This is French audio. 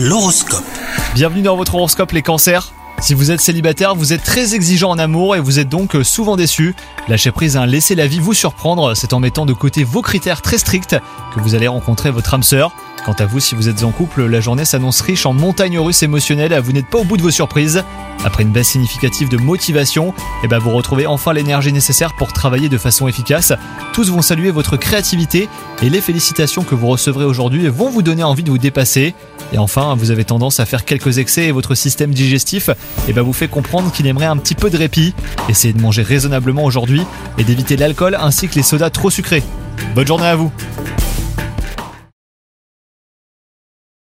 L'horoscope. Bienvenue dans votre horoscope les cancers. Si vous êtes célibataire, vous êtes très exigeant en amour et vous êtes donc souvent déçu. Lâchez prise, laissez la vie vous surprendre, c'est en mettant de côté vos critères très stricts que vous allez rencontrer votre âme sœur. Quant à vous, si vous êtes en couple, la journée s'annonce riche en montagnes russes émotionnelles, vous n'êtes pas au bout de vos surprises. Après une baisse significative de motivation, vous retrouvez enfin l'énergie nécessaire pour travailler de façon efficace. Tous vont saluer votre créativité et les félicitations que vous recevrez aujourd'hui vont vous donner envie de vous dépasser. Et enfin, vous avez tendance à faire quelques excès et votre système digestif vous fait comprendre qu'il aimerait un petit peu de répit. Essayez de manger raisonnablement aujourd'hui et d'éviter l'alcool ainsi que les sodas trop sucrés. Bonne journée à vous!